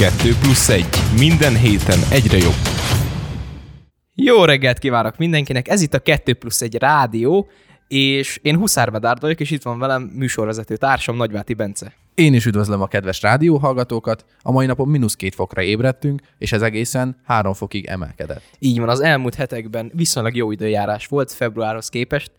2+1. Minden héten egyre jobb. Jó reggelt kívánok mindenkinek, ez itt a 2+1 rádió, és én Huszár Medárd vagyok, és itt van velem műsorvezető társam Nagyváti Bence. Én is üdvözlöm a kedves rádióhallgatókat, a mai napon -2 fokra ébredtünk, és ez egészen 3 fokig emelkedett. Így van, az elmúlt hetekben viszonylag jó időjárás volt februárhoz képest,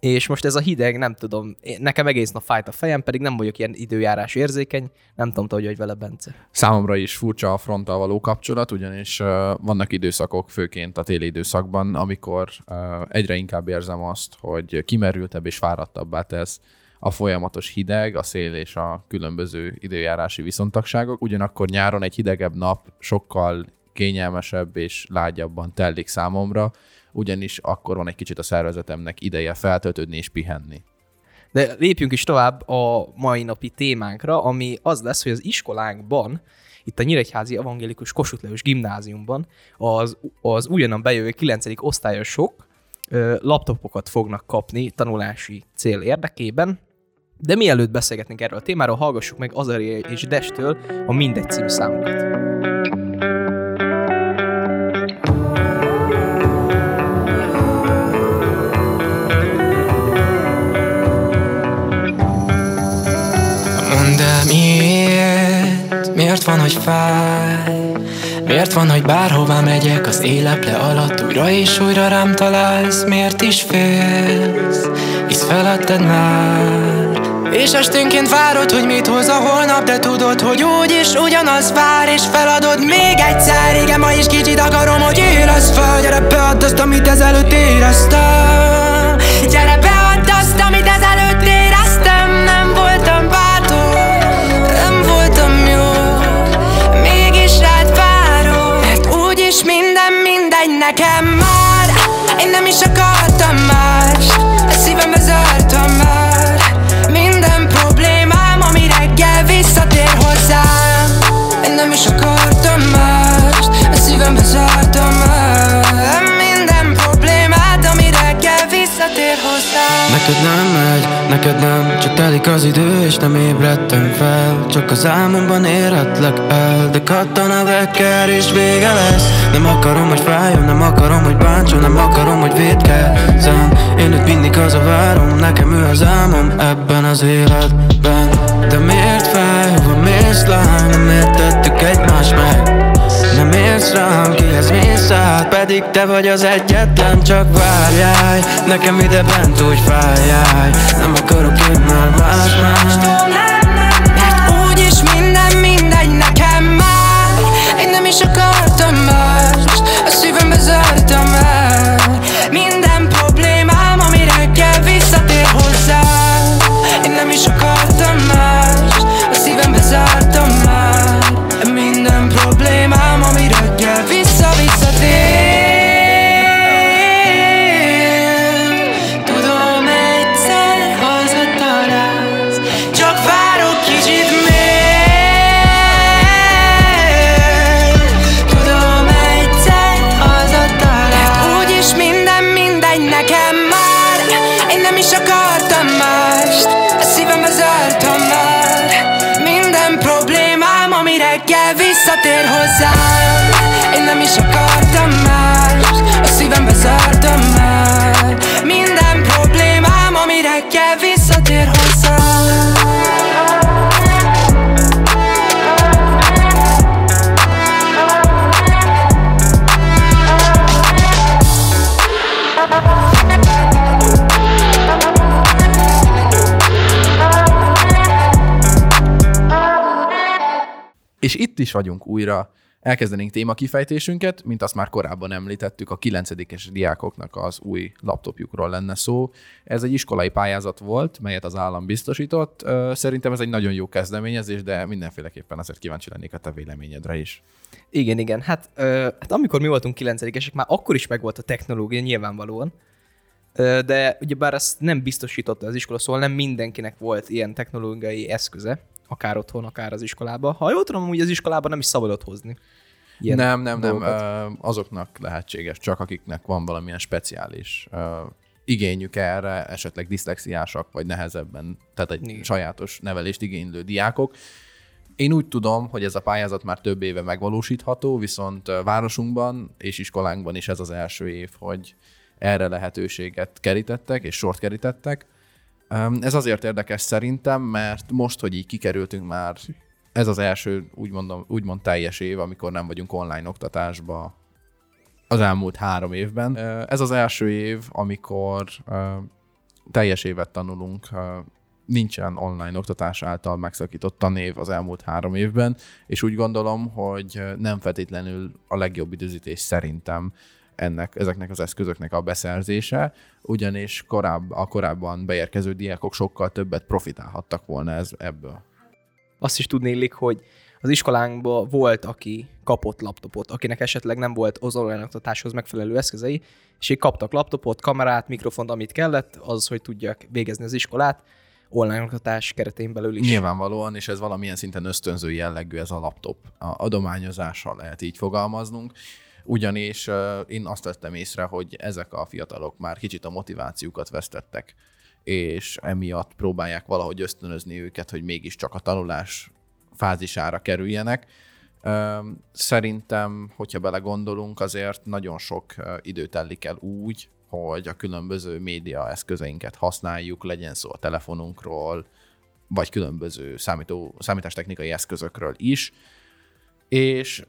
és most ez a hideg, nem tudom, nekem egész nap fájt a fejem, pedig nem vagyok ilyen időjárás érzékeny, nem tudom, te hogy vagy vele, Bence. Számomra is furcsa a fronttal való kapcsolat, ugyanis vannak időszakok, főként a téli időszakban, amikor egyre inkább érzem azt, hogy kimerültebb és fáradtabbá tesz a folyamatos hideg, a szél és a különböző időjárási viszontagságok. Ugyanakkor nyáron egy hidegebb nap sokkal kényelmesebb és lágyabban telik számomra, ugyanis akkor van egy kicsit a szervezetemnek ideje feltöltődni és pihenni. De lépjünk is tovább a mai napi témánkra, ami az lesz, hogy az iskolánkban, itt a Nyíregyházi evangélikus Kossuth gimnáziumban az újonnan bejövő 9. osztályosok laptopokat fognak kapni tanulási cél érdekében. De mielőtt beszélgetnénk erről a témáról, hallgassuk meg Azari és Destől a Mindegy című számokat. Miért van, hogy fáj? Miért van, hogy bárhová megyek, az éleple alatt újra és újra rám találsz? Miért is félsz? Hisz feladtad már. És esténként várod, hogy mit hoz a holnap, de tudod, hogy úgyis ugyanaz vár, és feladod még egyszer. Igen, ma is kicsit akarom, hogy érezd fel. Gyere, beadd azt, amit ezelőtt éreztem. Gyere, beadd azt, amit ezelőtt éreztem. Nem voltam bátor, nem voltam jó, mégis rád várok. Mert úgyis minden mindegy nekem már. Én nem is akartam más, a szívembe zártam már. Visszatér hozzám. Én nem is akartam mást, a szívembe zártam már. Minden problémád, ami reggel visszatér hozzám. Neked nem megy, neked nem, csak telik az idő és nem ébredtem fel. Csak az álmomban érhetlek el, de kattan a vekker és vége lesz. Nem akarom, hogy fájjon, nem akarom, hogy bántson, nem akarom, hogy vétkezzen. Én őt mindig az a várom, nekem ő az álmom ebben az életben. De miért fáj, hova mész lány? Nem értettük egymást meg. Nem érsz rám, kihez mész át? Pedig te vagy az egyetlen, csak várjál. Nekem ide bent úgy fájjál. Nem akarok én már más már. Mert úgyis minden mindegy nekem már. Én nem is akartam más, a szívembe zártam el. Minden problémám, ami reggel visszatér hozzám. Én nem is akartam már, zártam már. Minden problémám, ami reggel visszatér. Tudom, egyszer hazatalálsz, csak várok kicsit még. Tudom, egyszer hazatalálsz, mert úgyis minden mindegy nekem már. Én nem is akartam mást, a szívembe zártam már. Visszatér hozzám. Én nem is akartam más, a szívembe zártam már. Minden problémám, ami reggel visszatér hozzám. És itt is vagyunk újra, elkezdenénk témakifejtésünket, mint azt már korábban említettük, a 9-es diákoknak az új laptopjukról lenne szó. Ez egy iskolai pályázat volt, melyet az állam biztosított. Szerintem ez egy nagyon jó kezdeményezés, de mindenféleképpen azért kíváncsi lennék a te véleményedre is. Igen, hát amikor mi voltunk 9-esek, már akkor is megvolt a technológia nyilvánvalóan, de ugyebár ezt nem biztosította az iskola, szóval nem mindenkinek volt ilyen technológiai eszköze, akár otthon, akár az iskolában. Ha jól tudom, ugye az iskolában nem is szabadott hozni. Nem. Azoknak lehetséges, csak akiknek van valamilyen speciális igényük erre, esetleg diszlexiásak, vagy nehezebben, tehát egy sajátos nevelést igénylő diákok. Én úgy tudom, hogy ez a pályázat már több éve megvalósítható, viszont városunkban és iskolánkban is ez az első év, hogy erre lehetőséget kerítettek és sort kerítettek. Ez azért érdekes szerintem, mert most, hogy így kikerültünk már, ez az első úgymond teljes év, amikor nem vagyunk online oktatásba az elmúlt 3 évben. Ez az első év, amikor teljes évet tanulunk, nincsen online oktatás által megszakított tanév az elmúlt 3 évben, és úgy gondolom, hogy nem feltétlenül a legjobb időzítés szerintem ezeknek az eszközöknek a beszerzése, ugyanis korábban beérkező diákok sokkal többet profitálhattak volna ebből. Azt is tudnélik, hogy az iskolánkban volt, aki kapott laptopot, akinek esetleg nem volt az online oktatáshoz megfelelő eszközei, és így kaptak laptopot, kamerát, mikrofont, amit kellett, az, hogy tudják végezni az iskolát online oktatás keretén belül is. Nyilvánvalóan, és ez valamilyen szinten ösztönző jellegű ez a laptop. A adományozással lehet így fogalmaznunk, ugyanis én azt vettem észre, hogy ezek a fiatalok már kicsit a motivációkat vesztettek, és emiatt próbálják valahogy ösztönözni őket, hogy mégiscsak a tanulás fázisára kerüljenek. Szerintem, hogyha belegondolunk, azért nagyon sok idő telik el úgy, hogy a különböző média eszközeinket használjuk, legyen szó a telefonunkról, vagy különböző számítástechnikai eszközökről is, és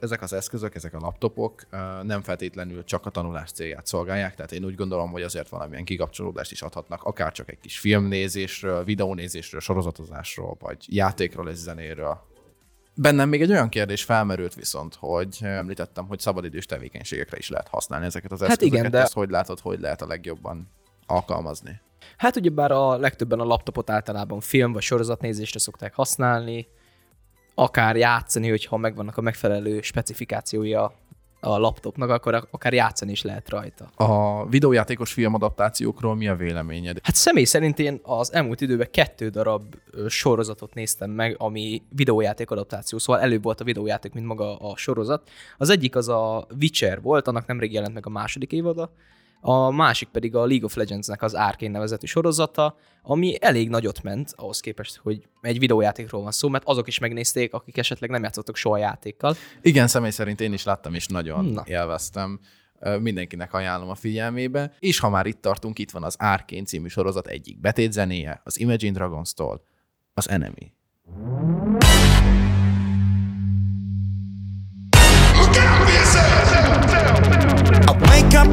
ezek az eszközök, ezek a laptopok nem feltétlenül csak a tanulás célját szolgálják, tehát én úgy gondolom, hogy azért valamilyen kikapcsolódást is adhatnak, akár csak egy kis filmnézésről, videónézésről, sorozatozásról, vagy játékról és zenéről. Bennem még egy olyan kérdés felmerült viszont, hogy említettem, hogy szabadidős tevékenységekre is lehet használni ezeket az eszközöket. Hát igen, de... Ezt hogy látod, hogy lehet a legjobban alkalmazni? Hát ugyebár a legtöbben a laptopot általában film vagy sorozatnézésre szokták használni, akár játszani, hogyha megvannak a megfelelő specifikációja a laptopnak, akkor akár játszani is lehet rajta. A videójátékos filmadaptációkról mi a véleményed? Hát személy szerint én az elmúlt időben 2 darab sorozatot néztem meg, ami videójáték adaptáció, szóval előbb volt a videójáték, mint maga a sorozat. Az egyik az a Witcher volt, annak nemrég jelent meg a 2. évada, a másik pedig a League of Legendsnek az Arcane nevezetű sorozata, ami elég nagyot ment ahhoz képest, hogy egy videójátékról van szó, mert azok is megnézték, akik esetleg nem játszottak soha játékkal. Igen, személy szerint én is láttam, és nagyon élveztem. Mindenkinek ajánlom a figyelmébe. És ha már itt tartunk, itt van az Arcane című sorozat egyik betétzenéje, az Imagine Dragons-tól, az Enemy. Up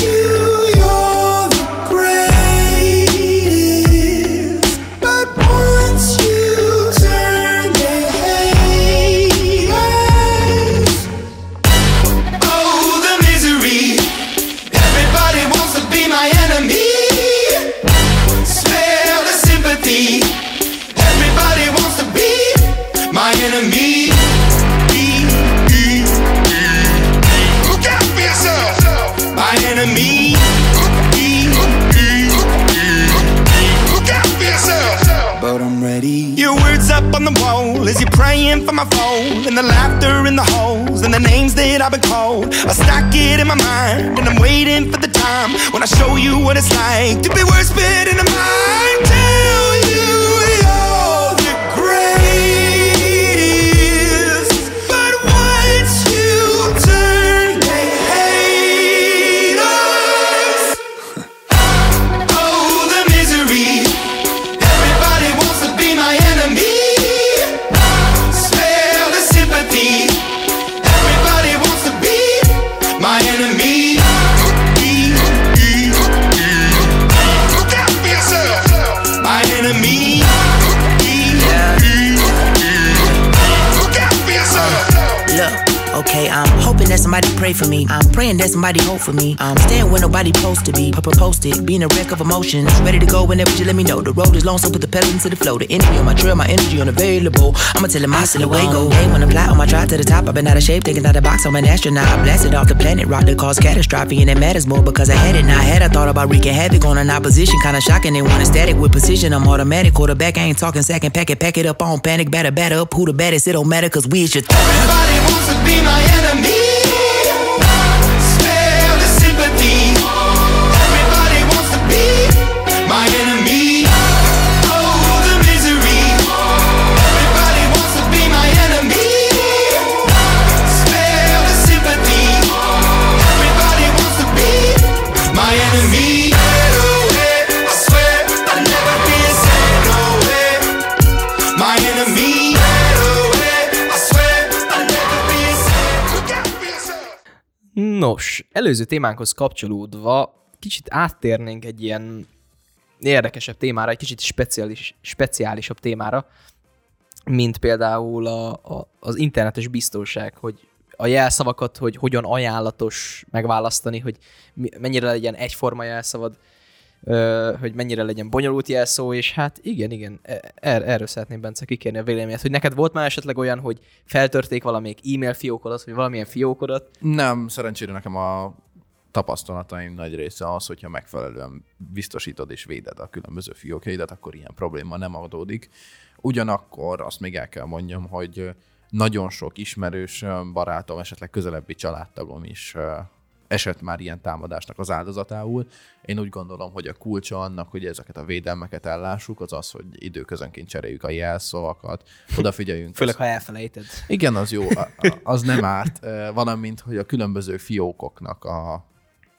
you you're the greatest, but once you turn they haters. Oh, the misery. Everybody wants to be my enemy. Everybody wants to be my enemy. Look out for yourself. My enemy. Look out for yourself. But I'm ready. Your words up on the wall as you're praying for my fall. And the laughter in the holes and the names that I've been called. I stack it in my mind and I'm waiting for the time when I show you what it's like to be worse fit in a mind. Tell you. hoping that somebody pray for me. I'm praying that somebody hope for me. I'm staying where nobody supposed to be. Papa posted, being a wreck of emotions. Ready to go whenever you let me know. The road is long, so put the pedal into the flow. The enemy on my trail, my energy unavailable. I'ma tell him I still away go. Hey, when I fly on my drive to the top, I've been out of shape, taking out the box, I'm an astronaut. I blasted off the planet, rock that caused catastrophe, and it matters more because I had it. Now I had, I thought about wreaking havoc on an opposition. Kinda shocking, they want a static with precision. I'm automatic, quarterback, I ain't talking second packet, pack it up on panic, batter up. Who the baddest? It don't matter, cause we is your thing. Everybody wants to be my enemy. Spare the sympathy. Everybody wants to be my enemy. Oh, the misery. Everybody wants to be my enemy. Spare the sympathy. Everybody wants to be my enemy. Nos, előző témánkhoz kapcsolódva kicsit áttérnénk egy ilyen érdekesebb témára, egy kicsit speciálisabb témára, mint például az internetes biztonság, hogy a jelszavakat, hogy hogyan ajánlatos megválasztani, hogy mennyire legyen egyforma jelszavad, hogy mennyire legyen bonyolult jelszó, és hát igen, erről szeretném, Bence, kikérni a véleményet, hogy neked volt már esetleg olyan, hogy feltörték valamelyik e-mail fiókodat, vagy valamilyen fiókodat? Nem, szerencsére nekem a tapasztalataim nagy része az, hogyha megfelelően biztosítod és véded a különböző fiókjaidat, akkor ilyen probléma nem adódik. Ugyanakkor azt még el kell mondjam, hogy nagyon sok ismerős barátom, esetleg közelebbi családtagom is esett már ilyen támadásnak az áldozatául. Én úgy gondolom, hogy a kulcsa annak, hogy ezeket a védelmeket ellássuk, az az, hogy időközönként cseréljük a jelszavakat, odafigyeljünk. Főleg, ha elfelejted. Igen, az jó, az nem árt. Valamint, hogy a különböző fiókoknak,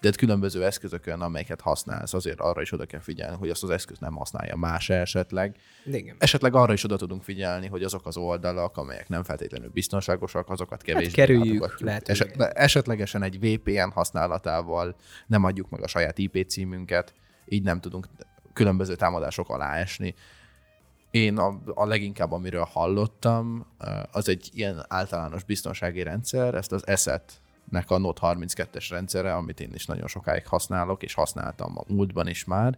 de különböző eszközökön, amelyeket használsz, azért arra is oda kell figyelni, hogy azt az eszközt nem használja más esetleg. Igen. Esetleg arra is oda tudunk figyelni, hogy azok az oldalak, amelyek nem feltétlenül biztonságosak, azokat kevésbé kerüljük. Esetlegesen egy VPN használatával nem adjuk meg a saját IP címünket, így nem tudunk különböző támadások alá esni. Én a leginkább, amiről hallottam, az egy ilyen általános biztonsági rendszer, ezt az ESET-nek a Note 32-es rendszere, amit én is nagyon sokáig használok, és használtam a múltban is már.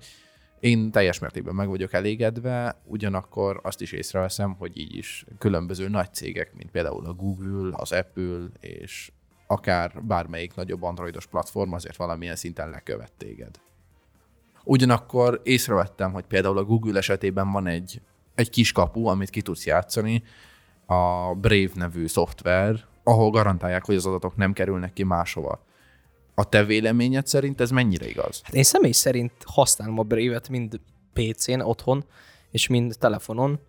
Én teljes mértékben meg vagyok elégedve, ugyanakkor azt is észreveszem, hogy így is különböző nagy cégek, mint például a Google, az Apple, és akár bármelyik nagyobb androidos platform azért valamilyen szinten lekövet téged. Ugyanakkor észrevettem, hogy például a Google esetében van egy kis kapu, amit ki tudsz játszani, a Brave nevű szoftver, ahol garantálják, hogy az adatok nem kerülnek ki máshova. A te véleményed szerint ez mennyire igaz? Hát én személy szerint használom a Brave-et mind PC-n, otthon, és mind telefonon.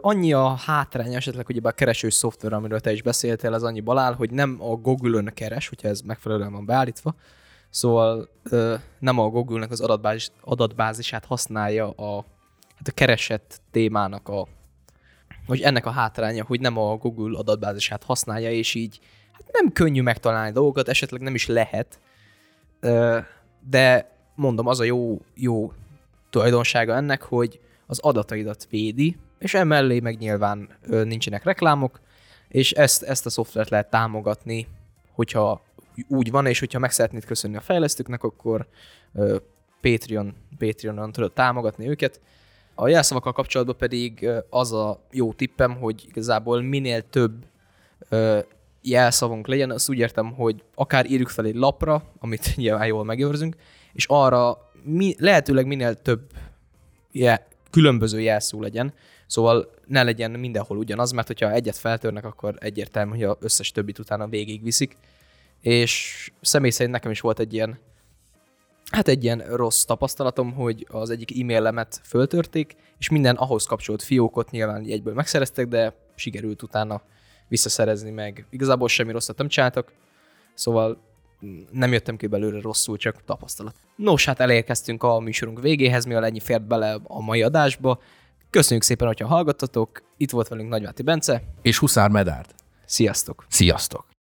Annyi a hátrány esetleg, hogy a kereső szoftver, amiről te is beszéltél, az annyi balál, hogy nem a Google-ön keres, hogyha ez megfelelően van beállítva, szóval nem a Google-nek az adatbázisát használja a keresett témának vagy ennek a hátránya, hogy nem a Google adatbázisát használja, és így hát nem könnyű megtalálni dolgokat, esetleg nem is lehet, de mondom, az a jó tulajdonsága ennek, hogy az adataidat védi, és emellé meg nyilván nincsenek reklámok, és ezt a szoftvert lehet támogatni, hogyha úgy van, és hogyha meg szeretnéd köszönni a fejlesztőknek, akkor Patreonon tudod támogatni őket. A jelszavakkal kapcsolatban pedig az a jó tippem, hogy igazából minél több jelszavunk legyen, azt úgy értem, hogy akár írjuk fel egy lapra, amit nyilván jól megőrzünk, és arra lehetőleg minél több különböző jelszó legyen, szóval ne legyen mindenhol ugyanaz, mert hogyha egyet feltörnek, akkor egyértelmű, hogy az összes többit utána végigviszik, és személy szerint nekem is volt egy ilyen rossz tapasztalatom, hogy az egyik e-mailemet föltörték, és minden ahhoz kapcsolt fiókot nyilván egyből megszereztek, de sikerült utána visszaszerezni meg. Igazából semmi rosszat nem csináltak, szóval nem jöttem ki belőle rosszul, csak tapasztalat. Nos, hát elérkeztünk a műsorunk végéhez, mivel ennyi fért bele a mai adásba. Köszönjük szépen, hogyha hallgattatok. Itt volt velünk Nagyváti Bence. És Huszár Medárd. Sziasztok! Sziasztok!